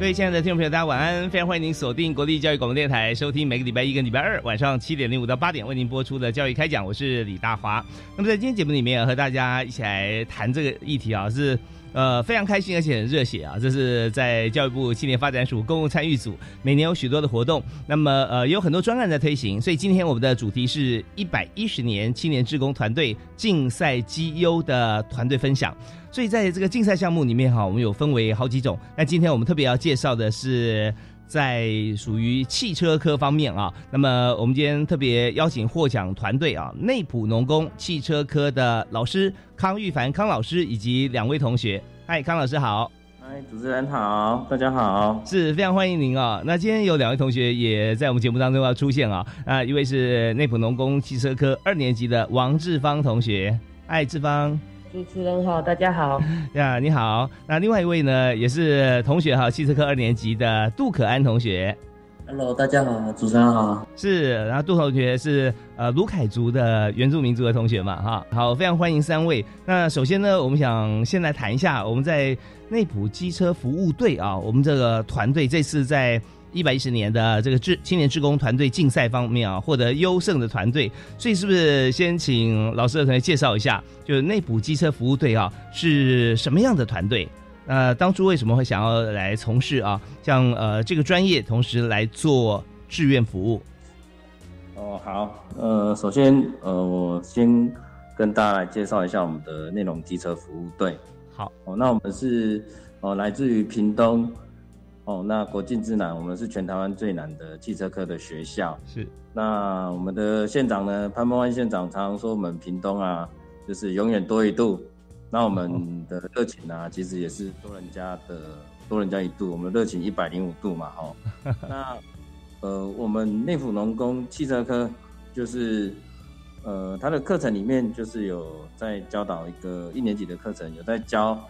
各位亲爱的听众朋友，大家晚安！非常欢迎您锁定国立教育广播电台，收听每个礼拜一跟礼拜二晚上7:05到8点为您播出的《教育开讲》，我是李大华。那么在今天节目里面，和大家一起来谈这个议题啊，是非常开心而且很热血啊！这是在教育部青年发展署公共参与组每年有许多的活动，那么也有很多专案在推行，所以今天我们的主题是110年青年志工团队竞赛绩优的团队分享。所以在这个竞赛项目里面哈，我们有分为好几种。那今天我们特别要介绍的是在属于汽车科方面啊，那么我们今天特别邀请获奖团队啊，内埔农工汽车科的老师康玉凡康老师以及2位同学。嗨，康老师好。嗨，主持人好，大家好，是非常欢迎您啊、哦。那今天有2位同学也在我们节目当中要出现啊、哦，一位是内埔农工汽车科2年级的王志芳同学。嗨，志芳。主持人好，大家好呀，你好。那另外一位呢，也是同学哈，汽车科2年级的杜可安同学。Hello， 大家好，主持人好。是，然后杜同学是卢凯族的原住民族的同学嘛哈。好，非常欢迎3位。那首先呢，我们想先来谈一下我们在内埔机车服务队啊，我们这个团队这次在110年的这个青年志工团队竞赛方面啊，获得优胜的团队，所以是不是先请老师的同学介绍一下，就是内埔机车服务队啊是什么样的团队？当初为什么会想要来从事啊像这个专业，同时来做志愿服务？哦，好，首先我先跟大家来介绍一下我们的内农机车服务队。好，哦，那我们是来自于屏东。哦，那国境之南，我们是全台湾最南的汽车科的学校。是，那我们的县长呢，潘孟安县长常常说我们屏东啊，就是永远多一度。那我们的热情啊，其实也是多人家一度，我们热情105度嘛，哦。那我们内埔农工汽车科就是它的课程里面就是有在教导一个1年级的课程，有在教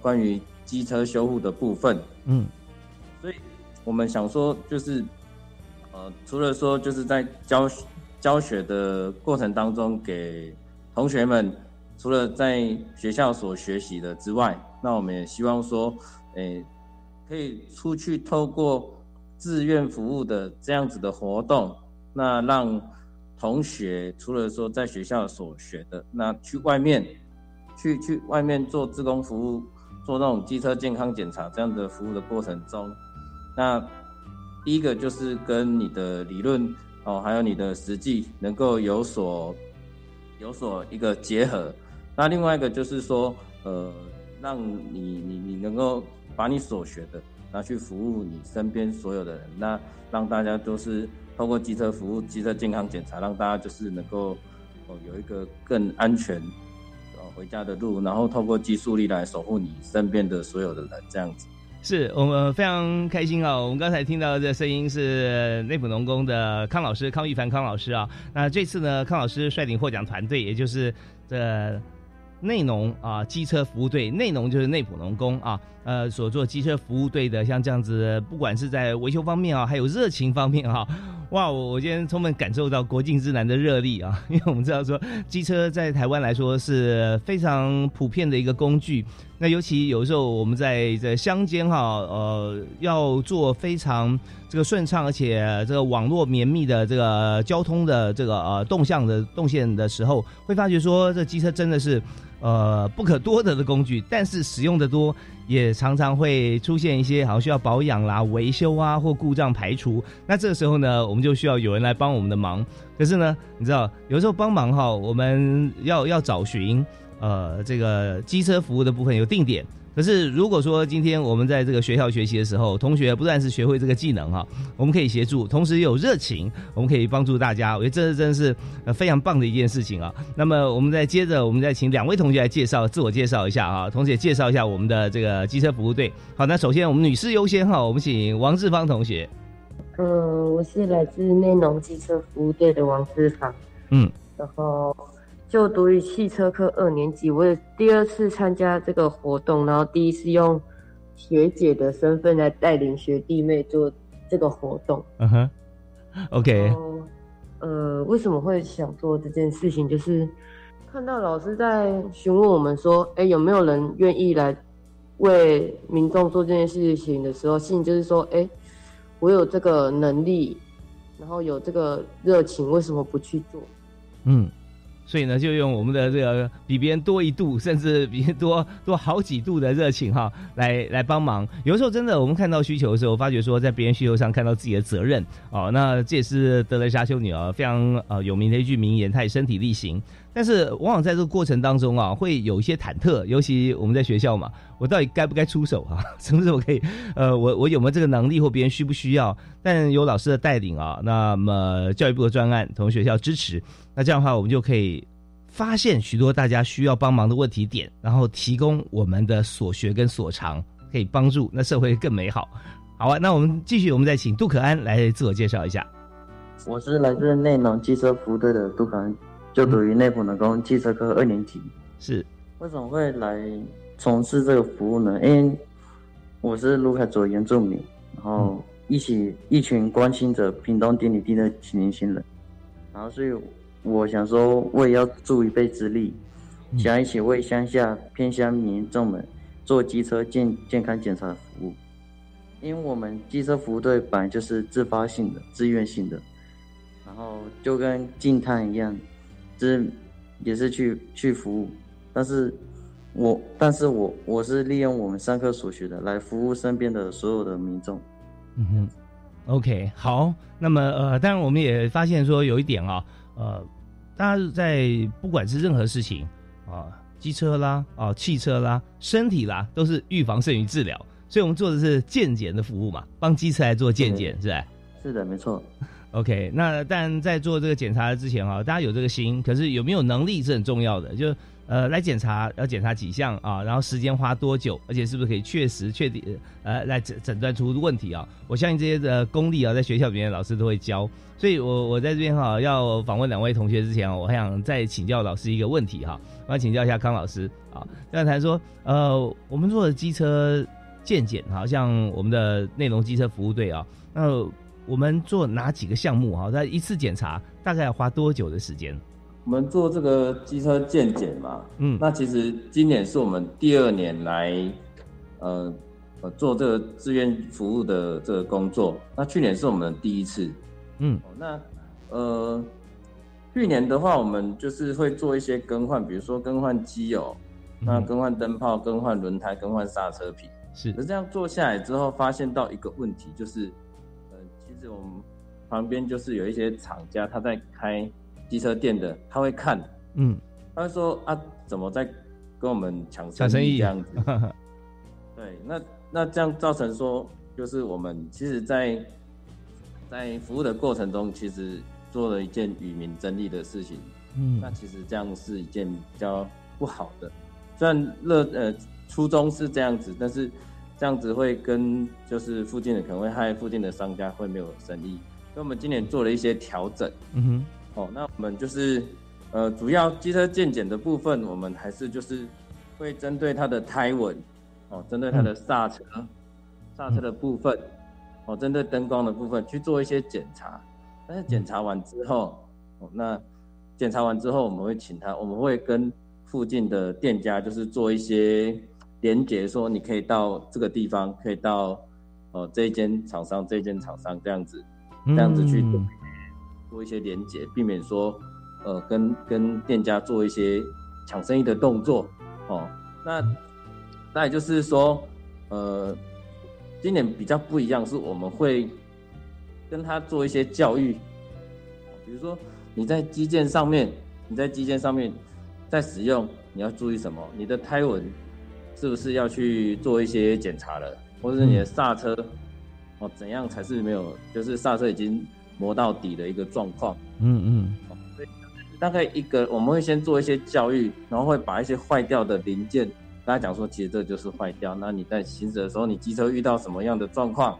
关于机车修护的部分。嗯。所以我们想说就是除了说就是在教学的过程当中给同学们除了在学校所学习的之外，那我们也希望说可以出去透过志愿服务的这样子的活动，那让同学除了说在学校所学的，那去外面去外面做志工服务，做那种机车健康检查这样的服务的过程中，那第一个就是跟你的理论还有你的实际能够有所一个结合。那另外一个就是说让你能够把你所学的拿去服务你身边所有的人，那让大家就是透过机车服务、机车健康检查，让大家就是能够有一个更安全回家的路，然后透过技术力来守护你身边的所有的人，这样子。是，我们非常开心啊、哦！我们刚才听到的声音是内埔农工的康老师康玉凡康老师啊、哦。那这次呢，康老师率领获奖团队，也就是这内农啊机车服务队，内农就是内埔农工啊，所做机车服务队的，像这样子，不管是在维修方面啊，还有热情方面啊，哇，我今天充分感受到国境之南的热力啊，因为我们知道说机车在台湾来说是非常普遍的一个工具，那尤其有时候我们在乡间要做非常这个顺畅而且这个网络绵密的这个交通的这个动线的时候，会发觉说这机车真的是不可多得的工具，但是使用的多也常常会出现一些好像需要保养啦、维修啊或故障排除。那这个时候呢，我们就需要有人来帮我们的忙。可是呢，你知道有时候帮忙我们要找寻这个机车服务的部分有定点。可是如果说今天我们在这个学校学习的时候，同学不但是学会这个技能我们可以协助，同时有热情，我们可以帮助大家。我觉得这真的是非常棒的一件事情那么我们接着请两位同学来自我介绍一下同时也介绍一下我们的这个机车服务队。好，那首先我们女士优先我们请王志芳同学。我是来自内农机车服务队的王志芳。然后就读于汽车科2年级，我也第2次参加这个活动，然后第1次用学姐的身份来带领学弟妹做这个活动。OK。为什么会想做这件事情？就是看到老师在询问我们说，有没有人愿意来为民众做这件事情的时候，心里就是说，我有这个能力，然后有这个热情，为什么不去做？所以呢，就用我们的这个比别人多1度，甚至比多好几度的热情来帮忙。有时候真的，我们看到需求的时候，发觉说在别人需求上看到自己的责任那这也是德雷莎修女非常有名的一句名言，她也身体力行。但是往往在这个过程当中会有一些忐忑，尤其我们在学校嘛，我到底该不该出手什么时候可以我有没有这个能力，或别人需不需要？但有老师的带领那么教育部的专案同学校支持，那这样的话我们就可以发现许多大家需要帮忙的问题点，然后提供我们的所学跟所长，可以帮助那社会更美好。好那我们继续，我们再请杜可安来自我介绍一下。我是来自内农机车服务队的杜可安，就读于内埔农工汽车科2年级。是为什么会来从事这个服务呢？因为我是卢凯族原住民，然后一群关心着屏东典礼地的年轻人，然后所以我想说我也要助一臂之力，想一起为乡下偏乡民众们做机车健康检查的服务。因为我们机车服务队本来就是自发性的、自愿性的，然后就跟净滩一样，也是去服务，但是我是利用我们上课所学的来服务身边的所有的民众。OK， 好，那么当然我们也发现说有一点大家在不管是任何事情机车啦汽车啦身体啦，都是预防胜于治疗，所以我们做的是健检的服务嘛，帮机车来做健检，是吧？是的，没错。OK， 那但在做这个检查之前大家有这个心，可是有没有能力是很重要的。就来检查要检查几项然后时间花多久，而且是不是可以确定来诊断出问题我相信这些的功力在学校里面老师都会教。所以我在这边要访问两位同学之前我还想再请教老师一个问题我要请教一下康老师刚才说我们做的机车健检像我们的内容机车服务队那我们做哪几个项目在一次检查大概要花多久的时间？我们做这个机车健检嘛，那其实今年是我们第2年来做这个志愿服务的这个工作，那去年是我们的第1次。去年的话我们就是会做一些更换，比如说更换机油，那更换灯泡、更换轮胎、更换刹车皮。是这样做下来之后发现到一个问题，就是其实我们旁边就是有一些厂家，他在开机车店的，他会看，他会说怎么在跟我们抢生意这样子？对，那这样造成说，就是我们其实在服务的过程中，其实做了一件与民争利的事情，那其实这样是一件比较不好的。虽然初衷是这样子，但是这样子会跟就是附近的可能会害附近的商家会没有生意，所以我们今年做了一些调整。那我们就是主要机车健检的部分，我们还是就是会针对它的胎纹，针对它的刹车的部分，针对灯光的部分去做一些检查。但是检查完之后我们会跟附近的店家就是做一些连结说你可以到这个地方，可以到这一间厂商，这一间厂商，这样子去做一些连结，避免说跟店家做一些抢生意的动作哦。那也就是说，今年比较不一样是我们会跟他做一些教育，比如说你在基建上面在使用你要注意什么，你的胎纹是不是要去做一些检查了，或者是你的刹车怎样才是没有，就是刹车已经磨到底的一个状况。所以大概我们会先做一些教育，然后会把一些坏掉的零件大家讲说其实这就是坏掉，那你在行驶的时候你机车遇到什么样的状况。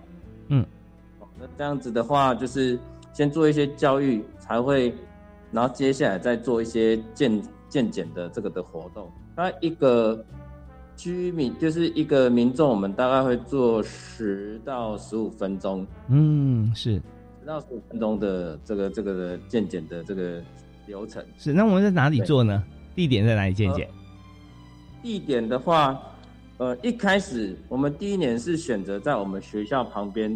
那这样子的话就是先做一些教育才会，然后接下来再做一些健检的这个的活动。那一个居民就是一个民众，我们大概会做10到15分钟，是10到15分钟的这个的健检的这个流程。是，那我们在哪里做呢？地点在哪里健检？地点的话，一开始我们第一年是选择在我们学校旁边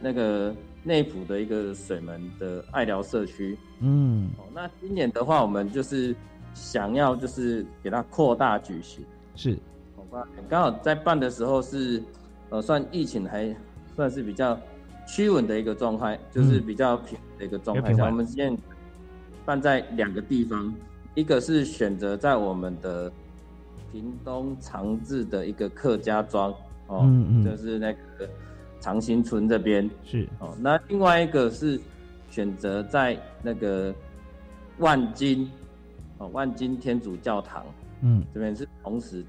那个内埔的一个水门的爱寮社区。那今年的话我们就是想要就是给它扩大举行。是，刚好在办的时候是算疫情还算是比较趋稳的一个状态，就是比较平的一个状态。我们现在办在2个地方，一个是选择在我们的屏东长治的一个客家庄，就是那个长兴村这边。是，那另外一个是选择在那个万金天主教堂。这边是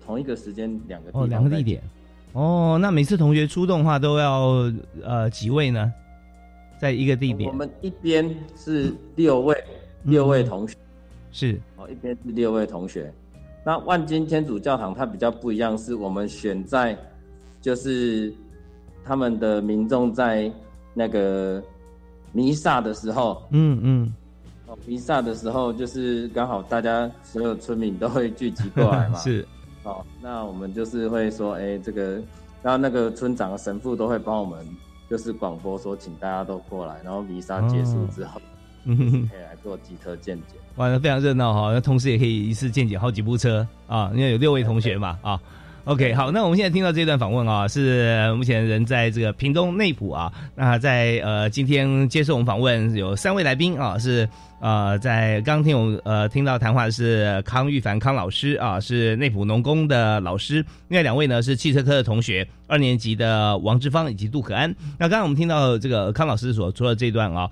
同一个时间2个地点。那每次同学出动的话都要几位呢？在一个地点，我们一边是六位同学。是，一边是6位同学。那万金天主教堂它比较不一样，是我们选在就是他们的民众在那个弥撒的时候，弥撒的时候就是刚好大家所有村民都会聚集过来嘛。是，那我们就是会说这个，然后那个村长的神父都会帮我们就是广播说请大家都过来，然后弥撒结束之后可以来做机车健检。哇，那非常热闹哈！那同时也可以一次健检好几部车啊，因为有6位同学嘛。OK， 好，那我们现在听到这段访问啊，是目前人在这个屏东内埔啊。那在今天接受我们访问有3位来宾啊，是在刚听我听到谈话的是康玉凡康老师啊，是内埔农工的老师。另外2位呢是汽车科的同学，2年级的王志芳以及杜可安。那刚才我们听到这个康老师所说的这段啊，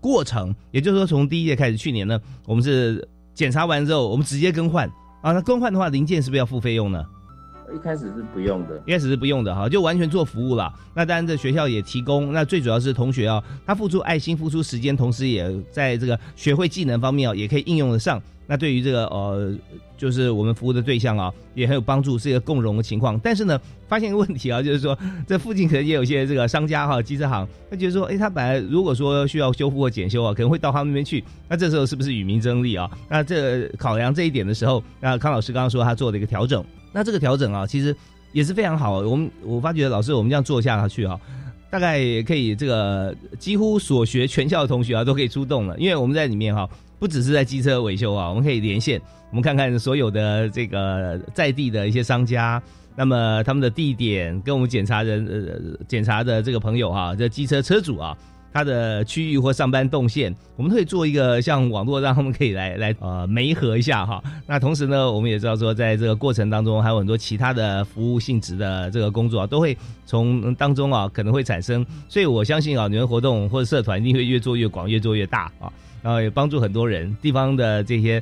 过程，也就是说从第1届开始，去年呢我们是检查完之后我们直接更换啊。那更换的话零件是不是要付费用呢？一开始是不用的哈，就完全做服务啦。那当然这学校也提供，那最主要是同学他付出爱心付出时间，同时也在这个学会技能方面也可以应用得上。那对于这个就是我们服务的对象也很有帮助，是一个共融的情况。但是呢发现一个问题就是说这附近可能也有些这个商家机车行，他觉得说他本来如果说需要修复或检修可能会到他们那边去，那这时候是不是与民争利那这考量这一点的时候，那康老师刚刚说他做了一个调整。那这个调整其实也是非常好。我发觉老师我们这样做下去大概也可以这个几乎所学全校的同学都可以出动了，因为我们在里面不只是在机车维修我们可以连线，我们看看所有的这个在地的一些商家，那么他们的地点跟我们检查的这个朋友这机车车主他的区域或上班动线，我们可以做一个像网络让他们可以来媒合一下哈。那同时呢我们也知道说在这个过程当中还有很多其他的服务性质的这个工作都会从当中可能会产生，所以我相信你们活动或者社团一定会越做越广越做越大然后也帮助很多人，地方的这些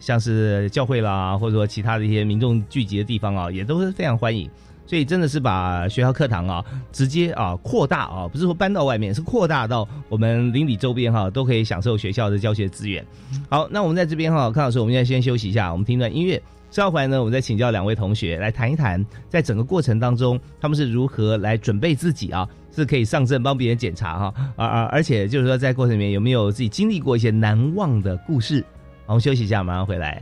像是教会啦或者说其他的一些民众聚集的地方也都是非常欢迎。所以真的是把学校课堂直接扩大不是说搬到外面，是扩大到我们邻里周边都可以享受学校的教学资源。好，那我们在这边康老师我们现在先休息一下，我们听段音乐，稍后回来呢我们再请教2位同学来谈一谈在整个过程当中他们是如何来准备自己是可以上阵帮别人检查而且就是说在过程里面有没有自己经历过一些难忘的故事。好，我们休息一下马上回来。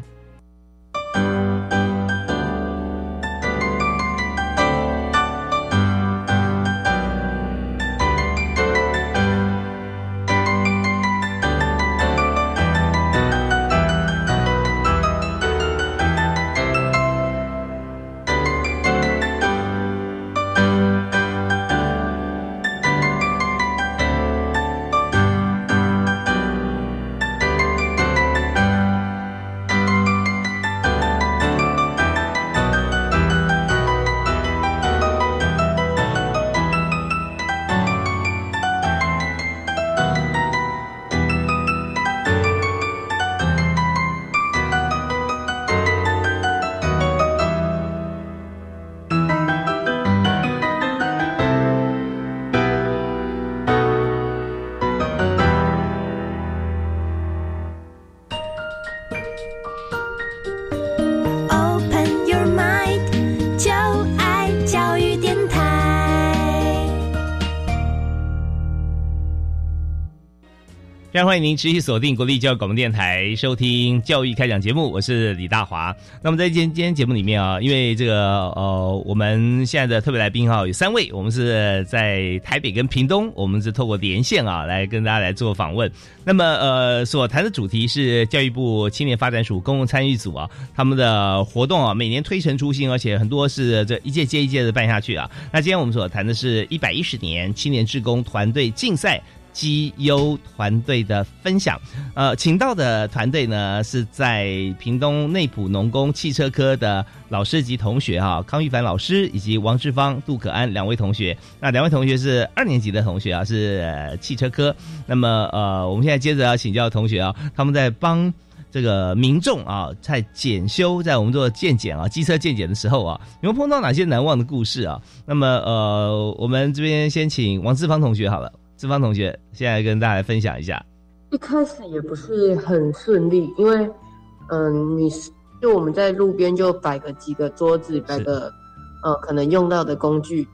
非常欢迎您持续锁定国立教育广播电台收听教育开讲节目，我是李大华。那么在今天节目里面啊，因为这个我们现在的特别来宾啊有三位，我们是在台北跟屏东，我们是透过连线啊来跟大家来做访问。那么所谈的主题是教育部青年发展署公共参与组啊，他们的活动啊每年推陈出新，而且很多是这一届接一届的办下去啊。那今天我们所谈的是110年青年志工团队竞赛绩优团队的分享，请到的团队呢是在屏东内埔农工汽车科的老师及同学哈，康玉凡老师以及王志芳、杜可安两位同学。那两位同学是2年级的同学啊，是汽车科。那么我们现在接着要请教同学啊，他们在帮这个民众啊，在检修，在我们做健检啊，机车健检的时候啊，你们碰到哪些难忘的故事啊？那么我们这边先请王志芳同学好了。志芳同学，现在跟大家来分享一下。一开始也不是很顺利，因为，我们在路边就摆个几个桌子，摆个可能用到的工具，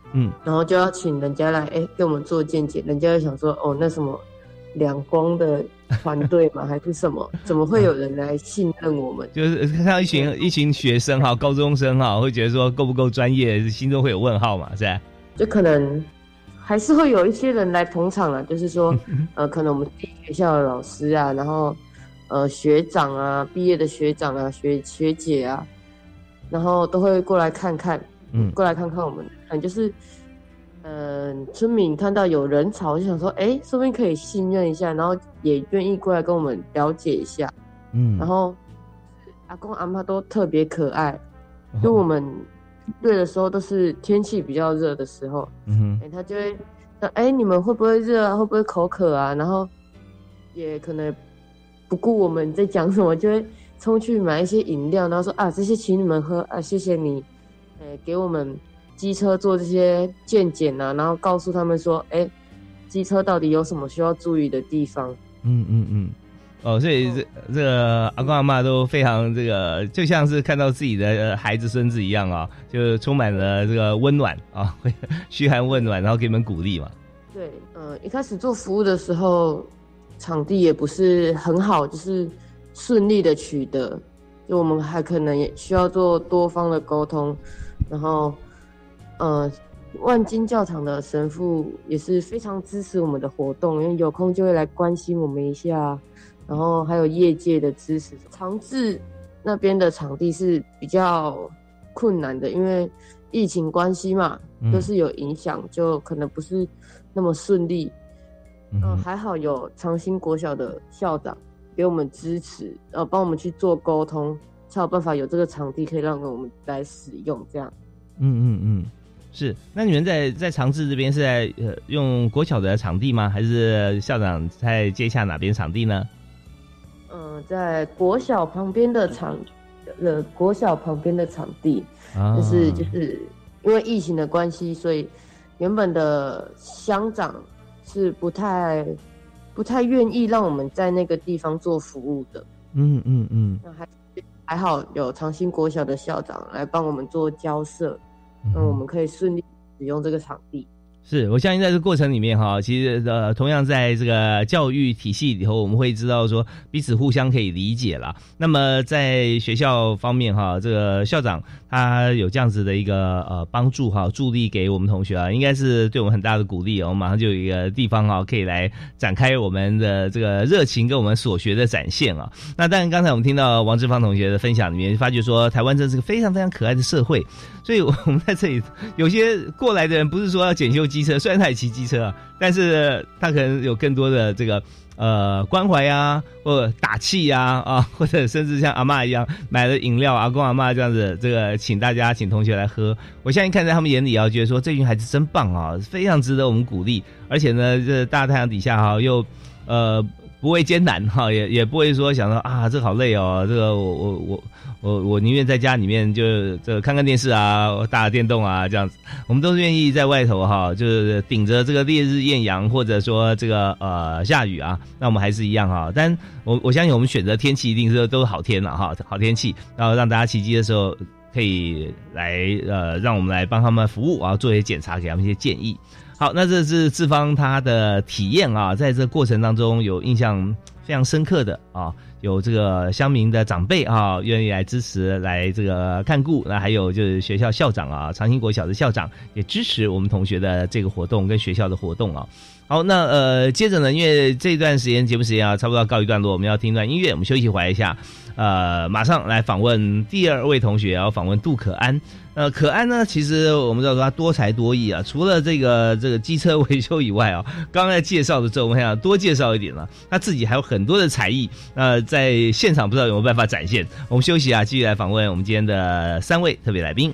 然后就要请人家来，给我们做健检，人家就想说，哦，那什么两光的团队嘛，还是什么？怎么会有人来信任我们？就是看到一群学生哈，高中生哈，会觉得说够不够专业，心中会有问号嘛，是吧？就可能。还是会有一些人来捧场啦，就是说，可能我们自己学校的老师啊，然后，学长啊，毕业的学长啊，学姐啊，然后都会过来看看，过来看看我们，就是，村民看到有人潮就想说，说不定可以信任一下，然后也愿意过来跟我们了解一下，然后阿公阿嬷都特别可爱，就我们。对的时候都是天气比较热的时候，他就会说：“你们会不会热啊？会不会口渴啊？”然后也可能不顾我们在讲什么，就会冲去买一些饮料，然后说：“啊，这些请你们喝啊，谢谢你，给我们机车做这些健检啊。”然后告诉他们说：“机车到底有什么需要注意的地方？”所以这个阿公阿嬷都非常这个，就像是看到自己的孩子孙子一样啊，就充满了这个温暖啊，嘘寒问暖，然后给你们鼓励嘛。对，一开始做服务的时候，场地也不是很好，就是顺利的取得，就我们还可能也需要做多方的沟通，然后，万金教堂的神父也是非常支持我们的活动，因为有空就会来关心我们一下。然后还有业界的支持，长治那边的场地是比较困难的，因为疫情关系嘛，就是有影响，就可能不是那么顺利。还好有长兴国小的校长给我们支持，帮我们去做沟通，才有办法有这个场地可以让我们来使用。这样，是。那你们在长治这边是在用国小的场地吗？还是校长在接洽哪边场地呢？在国小旁边的场地，啊，就是因为疫情的关系，所以原本的乡长是不太愿意让我们在那个地方做服务的。那还好有长兴国小的校长来帮我们做交涉，那我们可以顺利使用这个场地。是，我相信在这个过程里面哈，其实同样在这个教育体系里头，我们会知道说彼此互相可以理解啦。那么在学校方面哈，这个校长他有这样子的一个帮助哈，助力给我们同学啊，应该是对我们很大的鼓励。我们马上就有一个地方啊，可以来展开我们的这个热情跟我们所学的展现啊。那当然，刚才我们听到王志芳同学的分享里面，发觉说台湾真是个非常非常可爱的社会，所以我们在这里有些过来的人不是说要检修机车，虽然他也骑机车，但是他可能有更多的这个关怀啊，或者打气啊，或者甚至像阿嬷一样买了饮料，阿公阿嬷这样子，这个请同学来喝。我相信看在他们眼里啊，觉得说这群孩子真棒啊，非常值得我们鼓励。而且呢，这大太阳底下啊，又不会艰难哈，也不会说想到啊，这好累哦，这个我宁愿在家里面就这看看电视啊，打电动啊这样子，我们都是愿意在外头哈，就是顶着这个烈日艳阳，或者说这个下雨啊，那我们还是一样哈。但我相信我们选择天气一定是都是好天了哈，好天气，然后让大家骑机的时候可以来让我们来帮他们服务啊，做一些检查，给他们一些建议。好，那这是志芳他的体验啊，在这过程当中有印象非常深刻的啊，有这个乡民的长辈啊，愿意来支持来这个看顾，那还有就是学校校长啊，长兴国小的校长也支持我们同学的这个活动跟学校的活动啊。好，那接着呢，因为这段时间节目时间啊，差不多要告一段落，我们要听一段音乐，我们休息一下，马上来访问第二位同学，要访问杜可安。可安呢，其实我们知道他多才多艺啊，除了这个机车维修以外啊，刚才介绍的时候，我们想多介绍一点了，他自己还有很多的才艺，在现场不知道有没有办法展现。我们休息啊，继续来访问我们今天的三位特别来宾。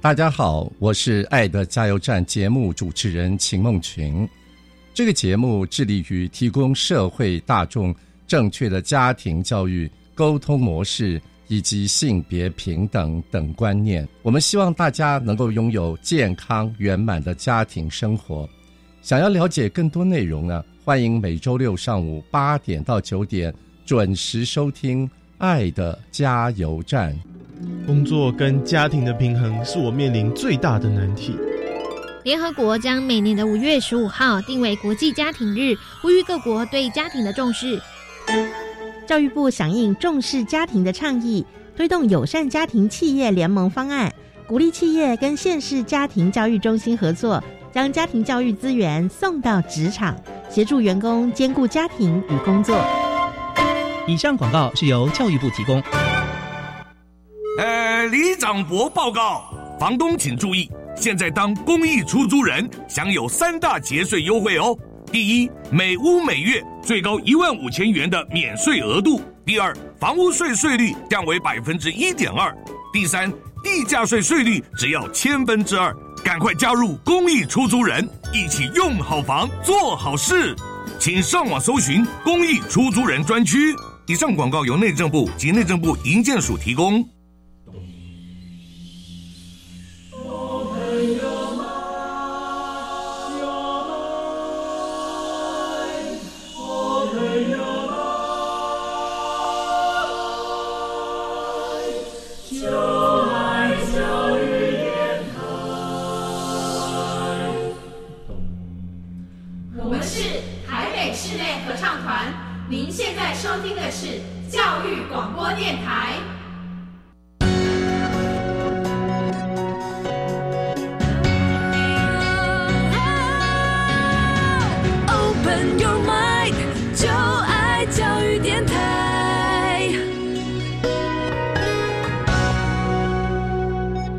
大家好，我是爱的加油站节目主持人秦梦群。这个节目致力于提供社会大众正确的家庭教育、沟通模式以及性别平等等观念。我们希望大家能够拥有健康圆满的家庭生活。想要了解更多内容呢，欢迎每周六上午8点到9点准时收听爱的加油站。工作跟家庭的平衡是我面临最大的难题。联合国将每年的5月15号定为国际家庭日，呼吁各国对家庭的重视。教育部响应重视家庭的倡议，推动友善家庭企业联盟方案，鼓励企业跟县市家庭教育中心合作，将家庭教育资源送到职场，协助员工兼顾家庭与工作。以上广告是由教育部提供。李长博报告，房东请注意，现在当公益出租人享有3大节税优惠哦。第一，每屋每月最高15000元的免税额度；第二，房屋税税率降为1.2%；第三，地价税税率只要2/1000。赶快加入公益出租人，一起用好房做好事，请上网搜寻公益出租人专区。以上广告由内政部及内政部营建署提供。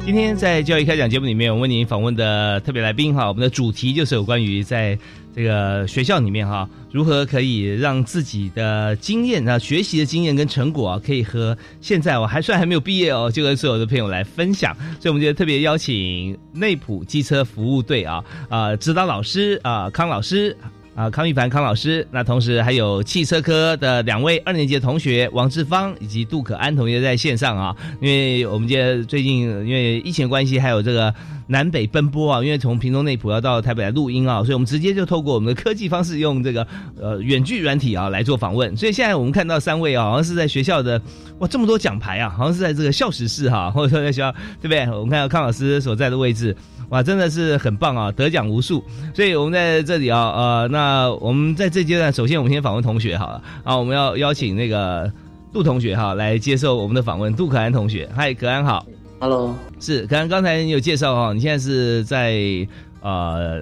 今天在教育开讲节目里面，我问您访问的特别来宾哈，我们的主题就是有关于在这个学校里面哈，如何可以让自己的经验啊、学习的经验跟成果啊，可以和现在我还算还没有毕业哦，就跟所有的朋友来分享。所以我们就特别邀请内埔机车服务队啊，指导老师啊，康老师。啊，康玉凡康老师，那同时还有汽车科的2位2年级的同学王志芳以及杜可安同学在线上啊，因为我们最近因为疫情关系，还有这个南北奔波啊，因为从屏东内埔要到台北来录音啊，所以我们直接就透过我们的科技方式，用这个远距软体啊来做访问。所以现在我们看到3位啊，好像是在学校的哇这么多奖牌啊，好像是在这个校史室哈、啊，或者说在学校对不对？我们看到康老师所在的位置。哇，真的是很棒啊，得奖无数。所以我们在这里啊，那我们在这阶段，首先我们先访问同学好了啊，我们要邀请那个杜同学哈来接受我们的访问。杜可安同学，嗨，可安好 ，Hello， 是可安。刚才你有介绍啊，你现在是在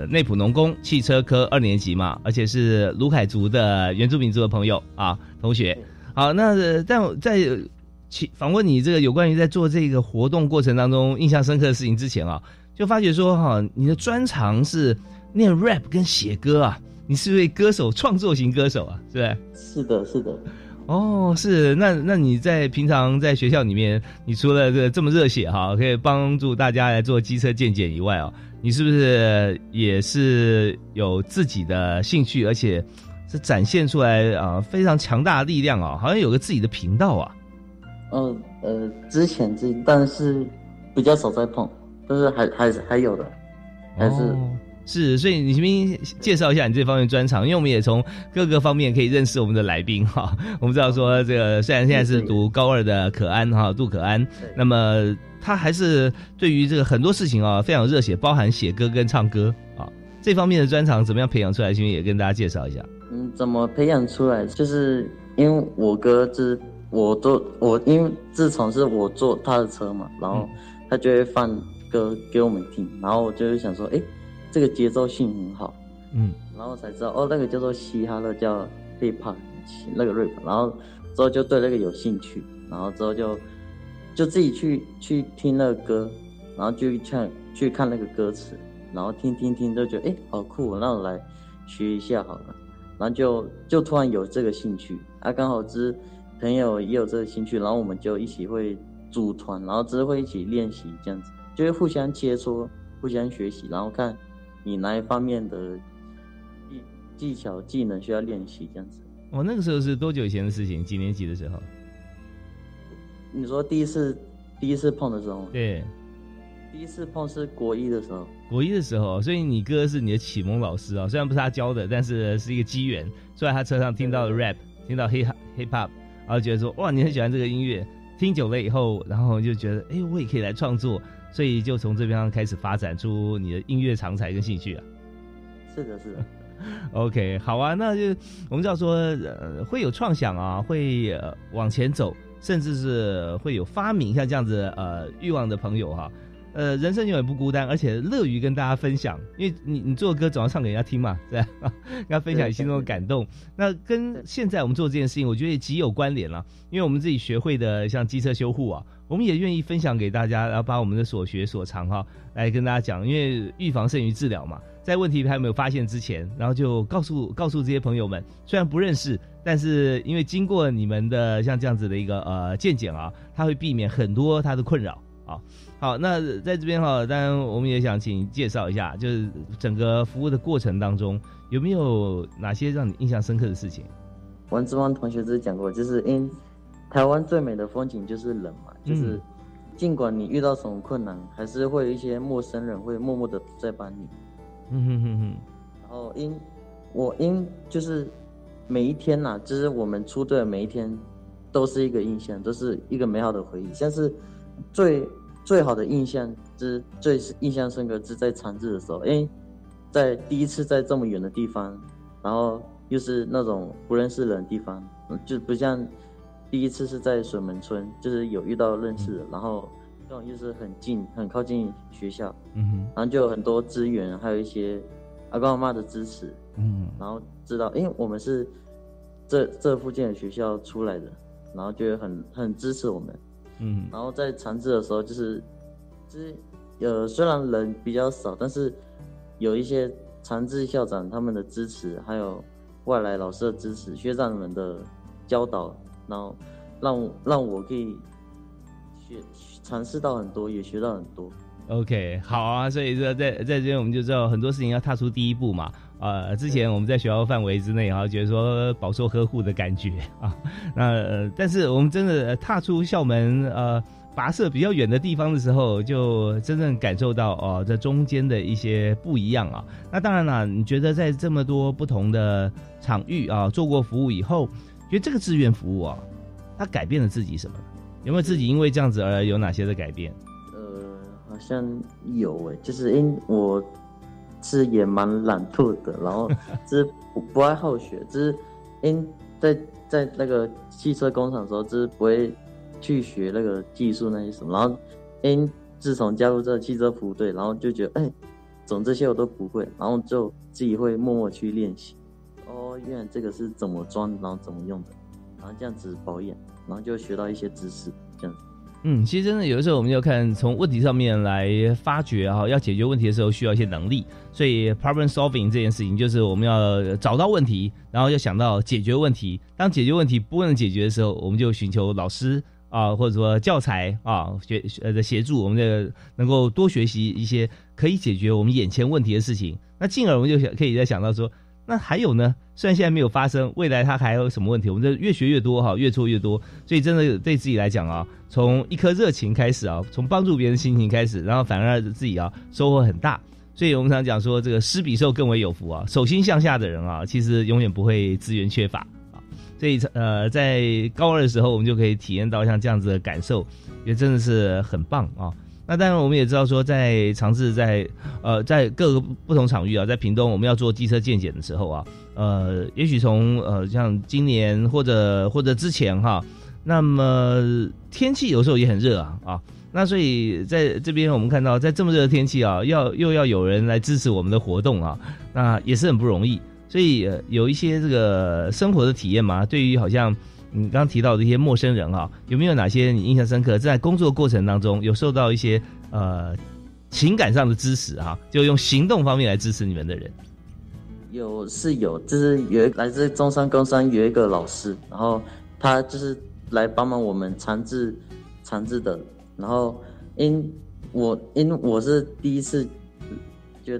内埔农工汽车科2年级嘛，而且是鲁凯族的原住民族的朋友啊同学。好，那但在访问你这个有关于在做这个活动过程当中印象深刻的事情之前啊。就发觉说哈，你的专长是念 rap 跟写歌啊，你是位歌手，创作型歌手啊，是不是？是的，是的。哦，是那你在平常在学校里面，你除了这么热血哈，可以帮助大家来做机车健检以外哦，你是不是也是有自己的兴趣，而且是展现出来啊非常强大的力量啊，好像有个自己的频道啊。之前但是比较少在碰。但是还有的，还是、哦、是，所以你先介绍一下你这方面专长，因为我们也从各个方面可以认识我们的来宾哈。我们知道说这个虽然现在是读高2的可安哈，杜可安，那么他还是对于这个很多事情啊非常热血，包含写歌跟唱歌啊这方面的专长怎么样培养出来？先也跟大家介绍一下。怎么培养出来？就是因为我哥就是我因为自从是我坐他的车嘛，然后他就会放。歌给我们听，然后我就想说，这个节奏性很好，然后才知道那个叫做嘻哈的叫 hip-hop， 那个 rap， 然后之后就对那个有兴趣，然后之后就自己去听那个歌，然后去看那个歌词，然后听就觉得好酷哦，那我来学一下好了，然后就突然有这个兴趣啊，刚好之朋友也有这个兴趣，然后我们就一起会组团，然后之后会一起练习这样子。就会互相切磋，互相学习，然后看你哪一方面的技巧、技能需要练习，这样子。哦，那个时候是多久以前的事情？几年级的时候？你说第一次碰的时候吗？对，第一次碰是国1的时候。国1的时候，所以你哥是你的启蒙老师啊、哦，虽然不是他教的，但是是一个机缘。坐在他车上听到 rap， 听到 hip hop， 然后觉得说哇，你很喜欢这个音乐。听久了以后，然后就觉得我也可以来创作。所以就从这边上开始发展出你的音乐长才跟兴趣啊。是的，是的。OK， 好啊，那就我们知道说，会有创想啊，会往前走，甚至是会有发明，像这样子欲望的朋友哈、啊，人生永远不孤单，而且乐于跟大家分享，因为你做的歌总要唱给人家听嘛，对，跟他分享你心中的感动。那跟现在我们做这件事情，我觉得也极有关联了，因为我们自己学会的像机车修护啊，我们也愿意分享给大家，然后把我们的所学所长哈来跟大家讲，因为预防胜于治疗嘛。在问题还没有发现之前，然后就告诉这些朋友们，虽然不认识，但是因为经过你们的像这样子的一个见解啊，他会避免很多他的困扰啊。好，那在这边哈，当然我们也想请你介绍一下，就是整个服务的过程当中，有没有哪些让你印象深刻的事情？王志旺同学之前讲过，就是因为台湾最美的风景就是人嘛，就是尽管你遇到什么困难，还是会有一些陌生人会默默的在帮你。然后因就是每一天呐、啊，就是我们出队的每一天，都是一个印象，都是一个美好的回忆。像是最好的印象之最印象深刻是在长治的时候，因为在第一次在这么远的地方，然后又是那种不认识人的地方，就不像第一次是在水门村，就是有遇到认识的，然后。这种就是很近，很靠近学校，然后就有很多资源，还有一些阿公阿嬤的支持，然后知道，因为我们是这附近的学校出来的，然后就很支持我们，然后在长治的时候，就是虽然人比较少，但是有一些长治校长他们的支持，还有外来老师的支持，学长们的教导，然后让我可以。尝试到很多，也学到很多。OK， 好啊，所以说在这边我们就知道很多事情要踏出第一步嘛。之前我们在学校范围之内啊，觉得说饱受呵护的感觉啊，那但是我们真的踏出校门跋涉比较远的地方的时候，就真正感受到哦，这中间的一些不一样啊。那当然啦，你觉得在这么多不同的场域啊做过服务以后，觉得这个志愿服务啊，它改变了自己什么？有没有自己因为这样子而有哪些的改变？好像有诶，就是因为我是也蛮懒惰的，然后就是不爱好学，就是因在那个汽车工厂的时候，就是不会去学那个技术那些什么，然后因自从加入这个汽车服务队，然后就觉得总这些我都不会，然后就自己会默默去练习。哦，原来这个是怎么装，然后怎么用的，然后这样子保养。然后就学到一些知识，这样。其实真的有的时候我们要看从问题上面来发掘哈，要解决问题的时候需要一些能力，所以 problem solving 这件事情就是我们要找到问题，然后要想到解决问题。当解决问题不能解决的时候，我们就寻求老师啊，或者说教材啊的协助，我们的能够多学习一些可以解决我们眼前问题的事情。那进而我们就可以再想到说。那还有呢？虽然现在没有发生，未来它还有什么问题？我们就越学越多哈，越做越多。所以真的对自己来讲啊，从一颗热情开始啊，从帮助别人的心情开始，然后反而自己啊收获很大。所以我们常讲说，这个施比受更为有福啊，手心向下的人啊，其实永远不会资源缺乏啊。所以在高二的时候，我们就可以体验到像这样子的感受，也真的是很棒啊。那当然，我们也知道说，在长治在各个不同场域啊，在屏东我们要做机车健检的时候啊，也许从像今年或者之前哈，那么天气有时候也很热啊，那所以在这边我们看到，在这么热的天气啊，又要有人来支持我们的活动啊，那也是很不容易，所以有一些这个生活的体验嘛，对于好像。你刚刚提到的一些陌生人啊，有没有哪些你印象深刻？在工作过程当中有受到一些情感上的支持啊，就用行动方面来支持你们的人？有，就是有来自中山工商有一个老师，然后他就是来帮忙我们长治的，然后因我是第一次，就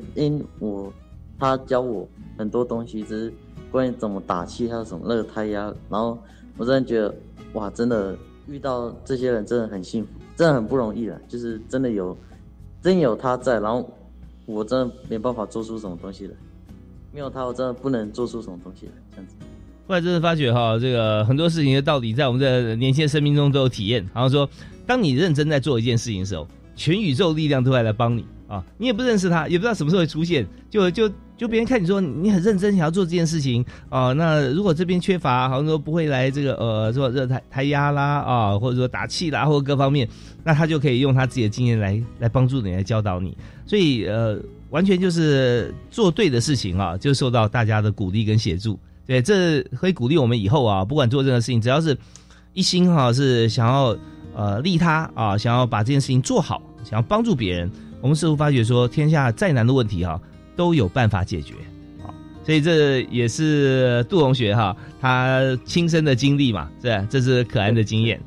他教我很多东西，就是关于怎么打气还有什么热胎呀，然后。我真的觉得，哇，真的遇到这些人真的很幸福，真的很不容易了。就是真的有他在，然后我真的没办法做出什么东西来，没有他我真的不能做出什么东西来。这样子，后来真的发觉哈，这个很多事情的道理在我们的年轻生命中都有体验。然后说，当你认真在做一件事情的时候，全宇宙力量都会来帮你啊，你也不认识他，也不知道什么时候会出现，就别人看你说你很认真想要做这件事情啊、那如果这边缺乏，好像说不会来这个做热胎压啦啊、或者说打气啦，或者各方面，那他就可以用他自己的经验来帮助你，来教导你，所以完全就是做对的事情啊，就受到大家的鼓励跟协助。对，这会鼓励我们以后啊，不管做任何事情，只要是一心哈、啊、是想要利他啊，想要把这件事情做好，想要帮助别人，我们似乎发觉说，天下再难的问题啊，都有办法解决啊。所以这也是杜同学哈、啊、他亲身的经历嘛，是吧？这是可安的经验。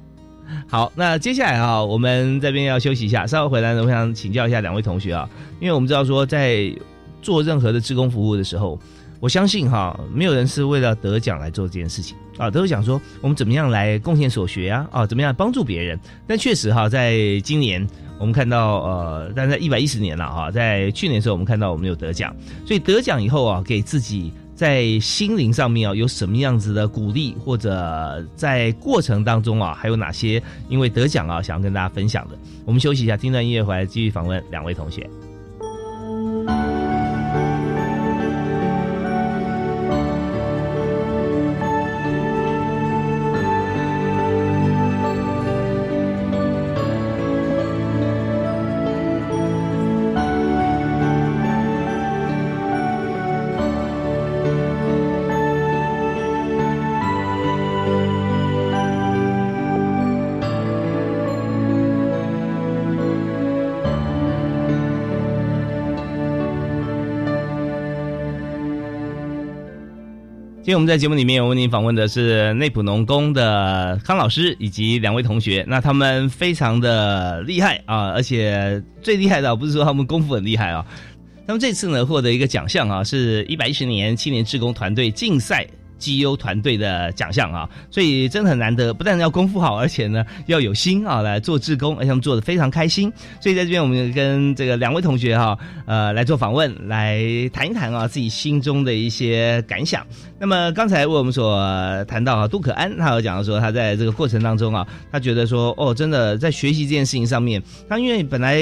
好，那接下来啊，我们这边要休息一下，稍后回来呢，我想请教一下两位同学啊，因为我们知道说，在做任何的志工服务的时候，我相信哈，没有人是为了得奖来做这件事情啊，都是想说我们怎么样来贡献所学啊，啊，怎么样帮助别人。但确实哈，在今年我们看到但在110年了哈，在去年的时候我们看到我们有得奖，所以得奖以后啊，给自己在心灵上面啊，有什么样子的鼓励，或者在过程当中啊，还有哪些因为得奖啊，想要跟大家分享的？我们休息一下，听段音乐回来继续访问两位同学。今天我们在节目里面，我为您访问的是内埔农工的康老师以及两位同学。那他们非常的厉害啊，而且最厉害的不是说他们功夫很厉害啊，他们这次呢获得一个奖项啊，是110年青年志工团队竞赛绩优团队的奖项啊，所以真的很难得，不但要功夫好，而且呢要有心啊来做志工，而且他们做得非常开心。所以在这边我们跟这个两位同学啊，来做访问，来谈一谈啊自己心中的一些感想。那么刚才为我们所谈到啊，杜可安他有讲到说，他在这个过程当中啊，他觉得说哦，真的在学习这件事情上面，他因为本来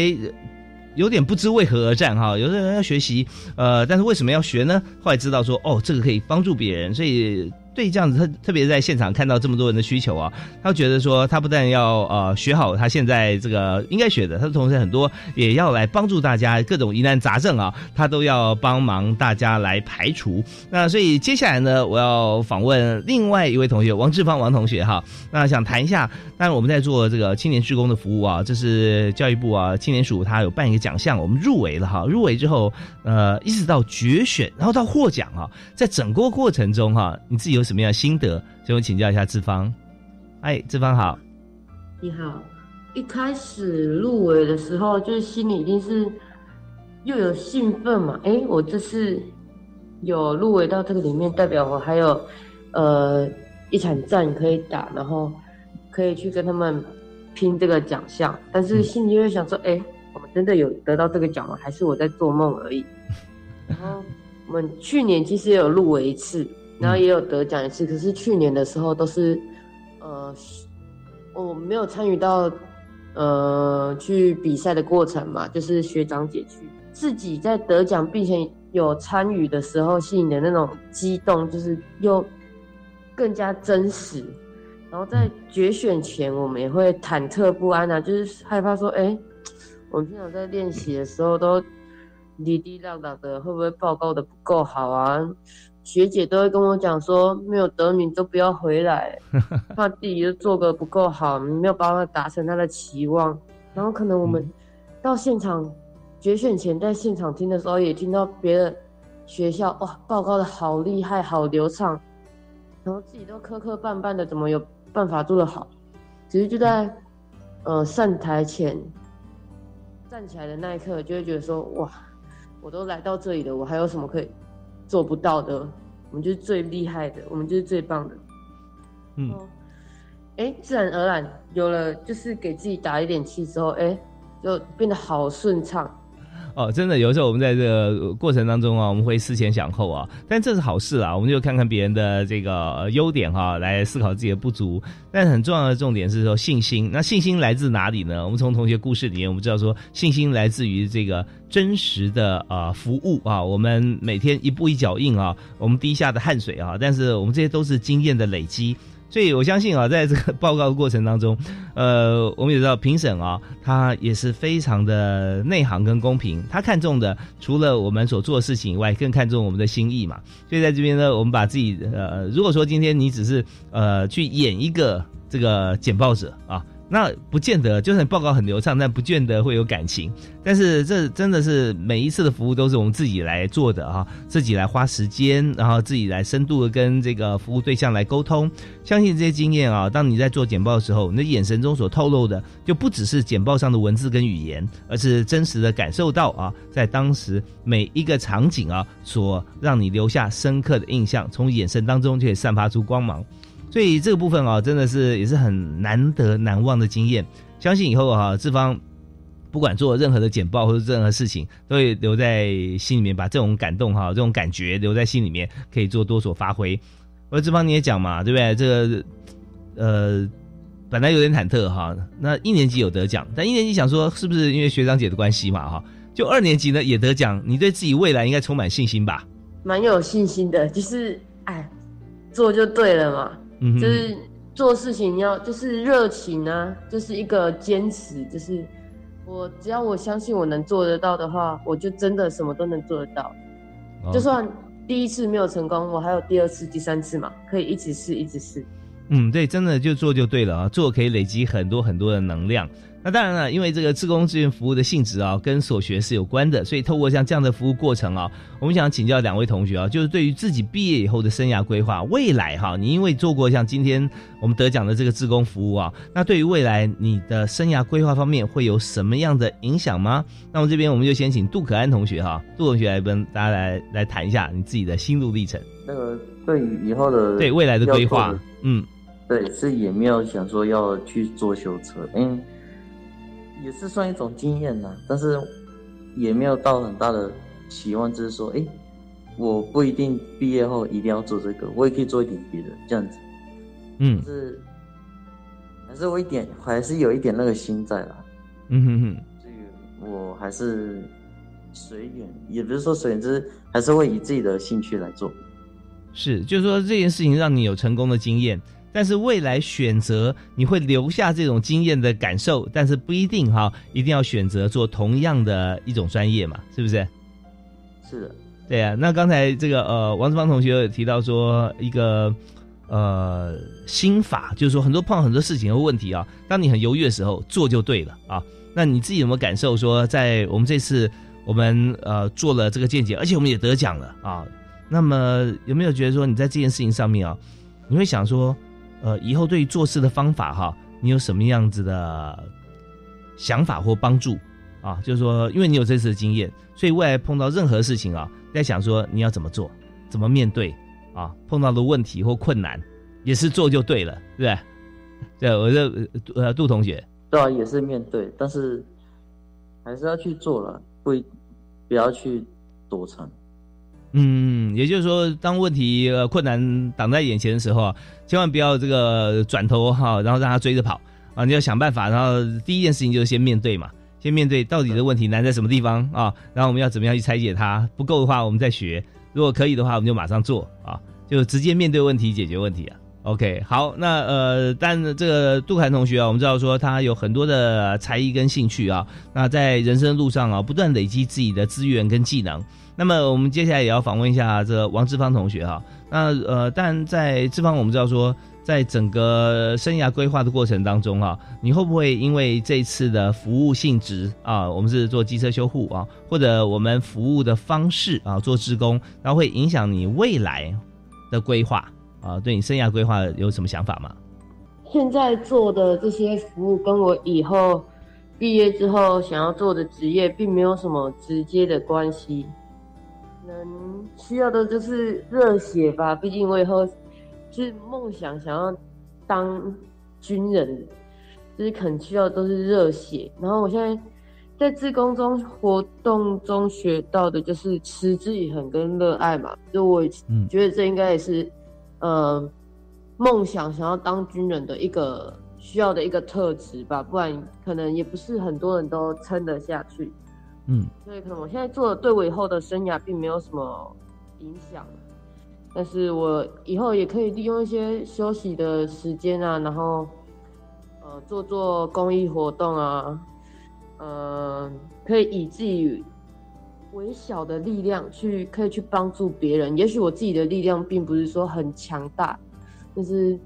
有点不知为何而战哈，有的人要学习，但是为什么要学呢？后来知道说，哦，这个可以帮助别人，所以对这样子，特别在现场看到这么多人的需求啊，他觉得说，他不但要学好他现在这个应该学的，他同时很多也要来帮助大家各种疑难杂症啊，他都要帮忙大家来排除。那所以接下来呢，我要访问另外一位同学王志芳王同学哈，那想谈一下，当然我们在做这个青年志工的服务啊，这是教育部啊青年署他有办一个奖项，我们入围了哈，入围之后一直到决选，然后到获奖啊，在整个过程中哈、啊，你自己有什么样的心得？所以我请教一下志芳。哎，志芳好。你好。一开始入围的时候，就是心里一定是又有兴奋嘛。哎，我这次有入围到这个里面，代表我还有一场战可以打，然后可以去跟他们拼这个奖项。但是心里会想说，哎，我们真的有得到这个奖吗？还是我在做梦而已？然后我们去年其实也有入围一次。然后也有得奖一次，可是去年的时候都是，我没有参与到，去比赛的过程嘛，就是学长姐去自己在得奖并且有参与的时候，心里的那种激动，就是又更加真实。然后在决选前，我们也会忐忑不安啊，就是害怕说，哎，我们平常在练习的时候都滴滴答答的，会不会报告的不够好啊？学姐都会跟我讲说，没有得你都不要回来，怕自己就做个不够好，没有办法达成她的期望。然后可能我们到现场决选前，在现场听的时候，也听到别的学校哇报告的好厉害，好流畅，然后自己都磕磕绊绊的，怎么有办法做得好？只是就在上台前站起来的那一刻，就会觉得说，哇，我都来到这里了，我还有什么可以做不到的？我们就是最厉害的，我们就是最棒的。自然而然有了，就是给自己打一点气之后，就变得好顺畅。哦，真的有时候我们在这个过程当中啊，我们会思前想后啊，但这是好事啊，我们就看看别人的这个优点啊，来思考自己的不足。但很重要的重点是说信心，那信心来自哪里呢？我们从同学故事里面我们知道说，信心来自于这个真实的服务啊，我们每天一步一脚印啊，我们滴下的汗水啊，但是我们这些都是经验的累积。所以我相信啊，在这个报告的过程当中，我们也知道评审啊，他也是非常的内行跟公平，他看重的除了我们所做的事情以外，更看重我们的心意嘛。所以在这边呢，我们把自己如果说今天你只是去演一个这个简报者啊，那不见得，就算报告很流畅，但不见得会有感情。但是这真的是每一次的服务都是我们自己来做的啊，自己来花时间，然后自己来深度的跟这个服务对象来沟通。相信这些经验啊，当你在做简报的时候，你的眼神中所透露的就不只是简报上的文字跟语言，而是真实的感受到啊，在当时每一个场景啊，所让你留下深刻的印象，从眼神当中就可以散发出光芒。所以这个部分啊，真的是也是很难得难忘的经验。相信以后啊，志芳不管做任何的简报或者任何事情，都会留在心里面，把这种感动哈，这种感觉留在心里面，可以做多所发挥。而志芳你也讲嘛，对不对？这个本来有点忐忑哈，那一年级有得奖，但一年级想说是不是因为学长姐的关系嘛哈，就二年级呢也得奖，你对自己未来应该充满信心吧？蛮有信心的，就是哎，做就对了嘛。就是做事情要就是热情啊，就是一个坚持，就是我只要我相信我能做得到的话，我就真的什么都能做得到。就算第一次没有成功，我还有第二次、第三次嘛，可以一直试，一直试。嗯，对，真的就做就对了啊，做可以累积很多很多的能量。那当然了，因为这个志工志愿服务的性质啊，跟所学是有关的，所以透过像这样的服务过程啊，我们想请教两位同学啊，就是对于自己毕业以后的生涯规划，未来哈，你因为做过像今天我们得奖的这个志工服务啊，那对于未来你的生涯规划方面会有什么样的影响吗？那我们这边我们就先请杜可安同学哈，杜同学来跟大家来谈一下你自己的心路历程。对以后的对未来的规划，嗯，对，是也没有想说要去做修车，也是算一种经验啦，但是也没有到很大的期望，就是说，我不一定毕业后一定要做这个，我也可以做一点别的这样子。嗯，是，还是我一点，还是有一点那个心在啦。嗯哼哼，所以我还是随缘，也不是说随缘，就是还是会以自己的兴趣来做。是，就是说这件事情让你有成功的经验。但是未来选择你会留下这种经验的感受，但是不一定哈，一定要选择做同样的一种专业嘛，是不是？是的，对啊。那刚才这个王志芳同学有提到说一个心法，就是说很多事情和问题啊，当你很犹豫的时候做就对了啊。那你自己有没有感受说，在我们这次我们做了这个见解，而且我们也得奖了啊，那么有没有觉得说你在这件事情上面啊，你会想说以后对于做事的方法哈，你有什么样子的想法或帮助啊？就是说，因为你有这次的经验，所以未来碰到任何事情啊，在想说你要怎么做，怎么面对啊，碰到的问题或困难，也是做就对了，对不对？对，我这杜同学，对啊，也是面对，但是还是要去做了，不要去躲藏。嗯，也就是说，当问题困难挡在眼前的时候，千万不要这个转头哈，然后让他追着跑啊！你要想办法，然后第一件事情就是先面对嘛，先面对到底的问题难在什么地方啊，然后我们要怎么样去拆解它，不够的话我们再学，如果可以的话我们就马上做啊，就直接面对问题解决问题啊。OK， 好，那但这个杜涵同学啊，我们知道说他有很多的才艺跟兴趣啊，那在人生路上啊，不断累积自己的资源跟技能。那么我们接下来也要访问一下这个王志芳同学啊，那但在志芳我们知道说，在整个生涯规划的过程当中啊，你会不会因为这次的服务性质啊，我们是做机车修护啊，或者我们服务的方式啊，做志工，然后会影响你未来的规划？啊，对你生涯规划有什么想法吗？现在做的这些服务跟我以后毕业之后想要做的职业并没有什么直接的关系，能需要的就是热血吧。毕竟我以后就是梦想想要当军人，就是很需要的都是热血。然后我现在在志工中活动中学到的就是持之以恒跟热爱嘛，就我觉得这应该也是梦想要当军人的一个需要的一个特质吧，不然可能也不是很多人都撑得下去。所以可能我现在做的对我以后的生涯并没有什么影响，但是我以后也可以利用一些休息的时间啊，然后做公益活动啊，可以以自己微小的力量可以去帮助别人。也许我自己的力量并不是说很强大，但是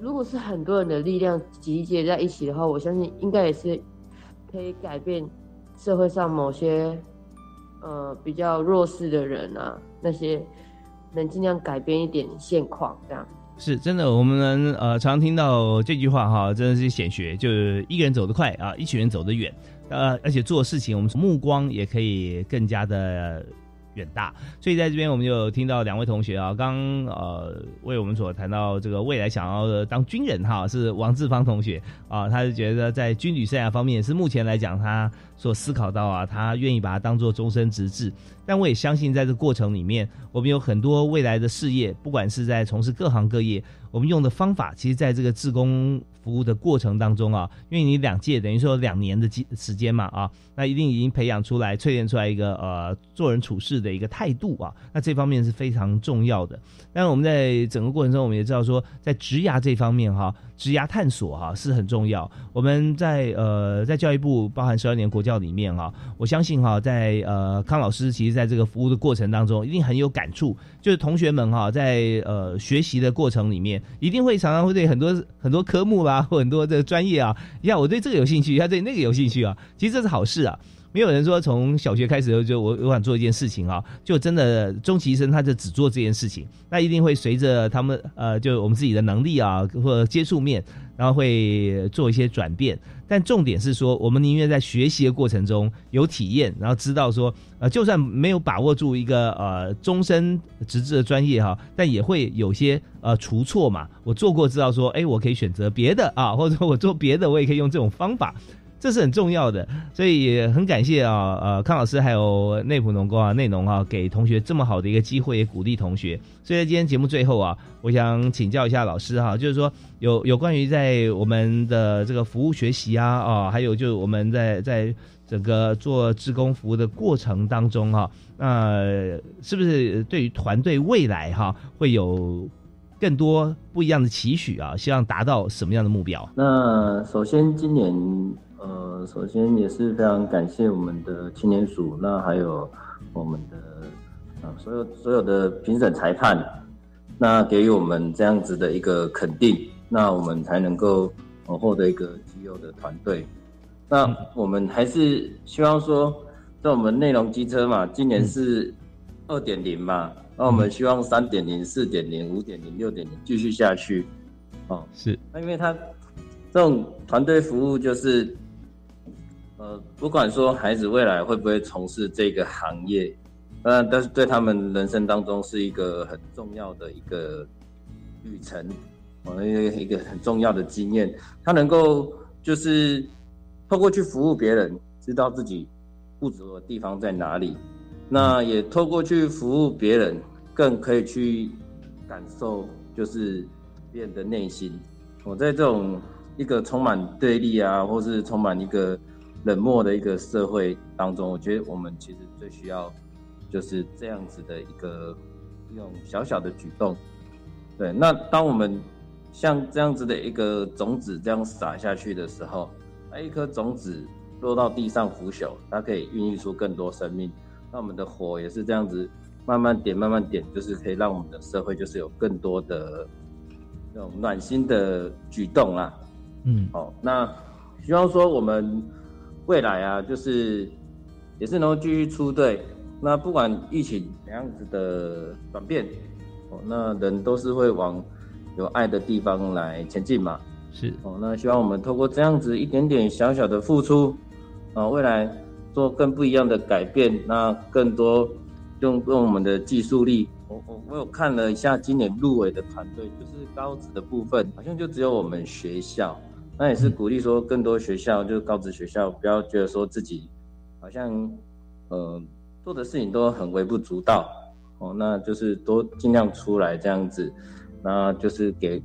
如果是很多人的力量集结在一起的话，我相信应该也是可以改变社会上某些比较弱势的人啊，那些能尽量改变一点现况这样。是真的，我们常听到这句话哈，真的是显学，就是一个人走得快啊，一群人走得远，而且做事情我们目光也可以更加的远大。所以在这边我们就听到两位同学啊，刚为我们所谈到这个未来想要当军人哈，是王志芳同学啊，他是觉得在军旅生涯方面是目前来讲他所思考到啊，他愿意把它当做终身职志。但我也相信在这个过程里面，我们有很多未来的事业，不管是在从事各行各业，我们用的方法其实在这个志工服务的过程当中啊，因为你两届等于说2年的时间嘛啊，那一定已经培养出来淬炼出来一个做人处事的一个态度啊，那这方面是非常重要的。但我们在整个过程中我们也知道说在职涯这方面啊，职涯探索啊是很重要。我们在教育部包含12年国教里面啊，我相信啊，在康老师其实在这个服务的过程当中一定很有感触，就是同学们啊在学习的过程里面一定会常常会对很多科目啦，或很多的专业啊，你看我对这个有兴趣，他对那个有兴趣啊，其实这是好事啊。没有人说从小学开始就我想做一件事情啊，就真的终其一生他就只做这件事情，那一定会随着他们就我们自己的能力啊或接触面，然后会做一些转变。但重点是说我们宁愿在学习的过程中有体验，然后知道说就算没有把握住一个终身职志的专业哈，但也会有些除错嘛，我做过知道说哎，我可以选择别的啊，或者我做别的我也可以用这种方法，这是很重要的。所以也很感谢啊康老师还有内埔农工啊内农啊给同学这么好的一个机会，也鼓励同学。所以在今天节目最后啊，我想请教一下老师啊，就是说有关于在我们的这个服务学习啊还有就是我们在整个做志工服务的过程当中啊，是不是对于团队未来哈会有更多不一样的期许啊，希望达到什么样的目标？那首先今年首先也是非常感谢我们的青年署，那还有我们的所有的评审裁判，那给予我们这样子的一个肯定，那我们才能够获得一个绩优的团队。那我们还是希望说，在我们内容机车嘛，今年是 2.0 嘛，那我们希望 3.0、4.0、5.0、6.0 继续下去。哦，是。那因为它这种团队服务就是。不管说孩子未来会不会从事这个行业，但是对他们人生当中是一个很重要的一个旅程，一个很重要的经验。他能够就是透过去服务别人，知道自己不足的地方在哪里，那也透过去服务别人，更可以去感受就是别人的内心。我在这种一个充满对立啊，或是充满一个冷漠的一个社会当中，我觉得我们其实最需要就是这样子的一个一种小小的举动。对，那当我们像这样子的一个种子这样撒下去的时候，那一颗种子落到地上腐朽，它可以孕育出更多生命。那我们的火也是这样子慢慢点慢慢点，就是可以让我们的社会就是有更多的那种暖心的举动啦。好，那希望说我们未来啊，就是也是能够继续出队。那不管疫情怎样子的转变，那人都是会往有爱的地方来前进嘛。是那希望我们透过这样子一点点小小的付出，未来做更不一样的改变。那更多用我们的技术力，我有看了一下今年入围的团队，就是高职的部分，好像就只有我们学校。那也是鼓励说更多学校，就是高职学校，不要觉得说自己好像做的事情都很微不足道哦，那就是多尽量出来这样子，那就是给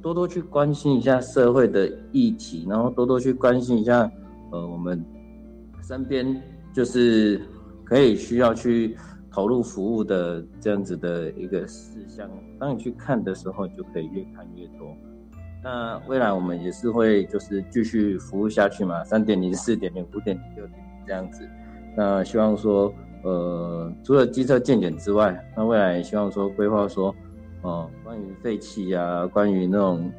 多多去关心一下社会的议题，然后多多去关心一下我们身边就是可以需要去投入服务的这样子的一个事项，当你去看的时候就可以越看越多。那未来我们也是会就是继续服务下去嘛 ,3.0、4.0、5.0、6.0 这样子。那希望说除了基测健检之外，那未来也希望说规划说关于废气啊，关于那种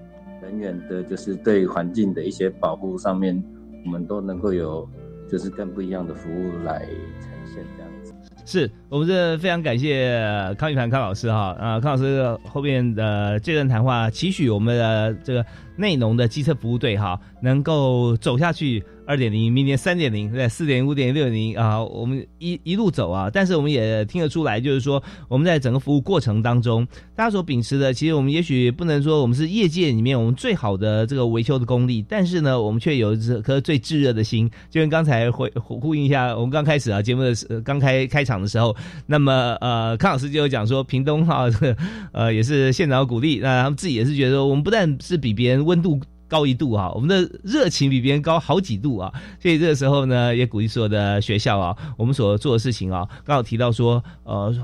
人员的就是对环境的一些保护上面，我们都能够有就是更不一样的服务来呈现这样子。是，我们是非常感谢康育盘康老师哈，康老师后面的这段谈话，期许我们的这个内农的基测服务队哈，能够走下去 2.0， 明年 3.0， 对 4.0、5.0、6.0 啊，我们一路走啊。但是我们也听得出来，就是说我们在整个服务过程当中，大家所秉持的，其实我们也许不能说我们是业界里面我们最好的这个维修的功力，但是呢，我们却有这颗最炙热的心。就跟刚才呼应一下，我们刚开始啊节目的刚开场。的时候，那么康老师就讲说，屏东哈也是县长鼓励，那他们自己也是觉得，我们不但是比别人温度高1度啊，我们的热情比别人高好几度啊，所以这个时候呢，也鼓励所有的学校啊，我们所做的事情啊，刚好提到说，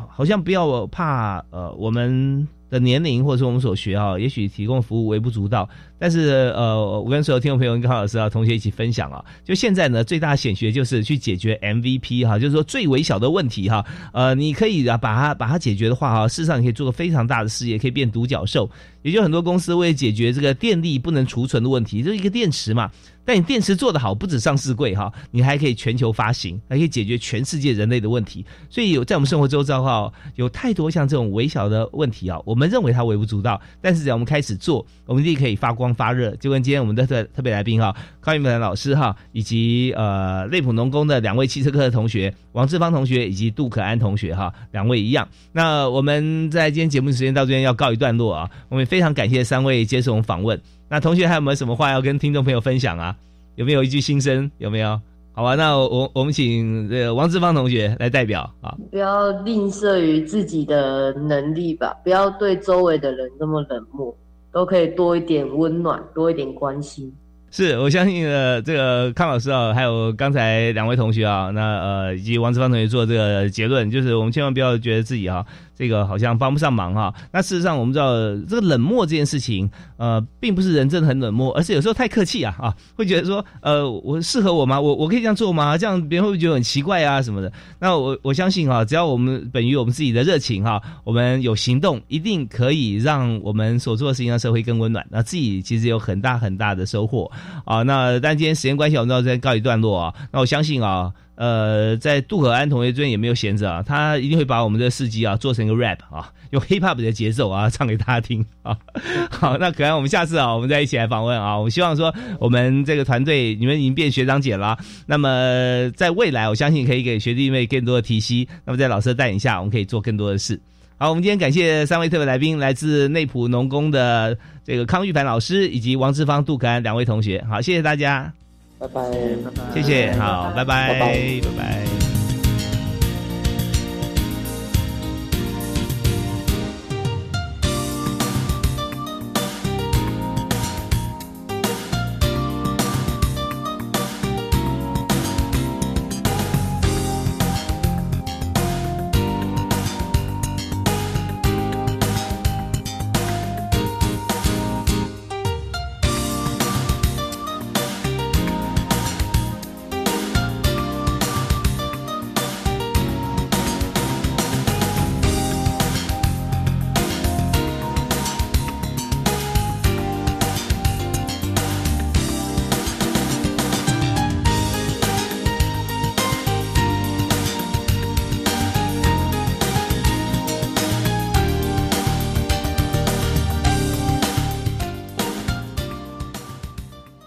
好像不要怕我们的年龄或者说我们所学啊，也许提供服务微不足道，但是我跟所有听众朋友跟康老师啊同学一起分享啊，就现在呢最大的显学就是去解决 MVP 哈、啊，就是说最微小的问题哈、啊，你可以啊把它解决的话哈、啊，事实上你可以做个非常大的事业，可以变独角兽。也就很多公司为解决这个电力不能储存的问题，就是一个电池嘛。但你电池做得好，不止上市柜哈，你还可以全球发行，还可以解决全世界人类的问题。所以有在我们生活周遭哈，有太多像这种微小的问题啊，我们认为它微不足道，但是只要我们开始做，我们就可以发光发热。就跟今天我们的特别来宾哈，康育盘老师哈，以及内埔农工的2位汽车科的同学王志芳同学以及杜可安同学哈，2位一样。那我们在今天节目时间到这边要告一段落啊，我们非常感谢3位接受我们访问。那同学还有没有什么话要跟听众朋友分享啊？有没有一句心声？有没有？好吧，那我们请王志芳同学来代表啊。不要吝啬于自己的能力吧，不要对周围的人那么冷漠，都可以多一点温暖，多一点关心。是，我相信这个康老师啊，还有刚才2位同学啊，那以及王志芳同学做这个结论，就是我们千万不要觉得自己啊这个好像帮不上忙哈、啊。那事实上我们知道这个冷漠这件事情，并不是人真的很冷漠，而是有时候太客气啊，会觉得说我适合我吗？我可以这样做吗？这样别人会不会觉得很奇怪啊什么的？那我相信啊，只要我们本于我们自己的热情哈、啊，我们有行动，一定可以让我们所做的事情让社会更温暖。那自己其实有很大很大的收获。啊，那但今天时间关系，我们到这告一段落啊。那我相信啊，在杜可安同学这边也没有闲着啊，他一定会把我们的事迹啊做成一个 rap 啊，用 hip hop 的节奏啊唱给大家听啊。好，那可安，我们下次啊，我们再一起来访问啊。我希望说，我们这个团队你们已经变学长姐了、啊，那么在未来，我相信可以给学弟妹更多的提携。那么在老师的带领下，我们可以做更多的事。好，我们今天感谢3位特别来宾，来自内埔农工的这个康育盘老师以及王志芳、杜可安2位同学。好，谢谢大家，拜拜，谢谢，好，拜拜，拜拜。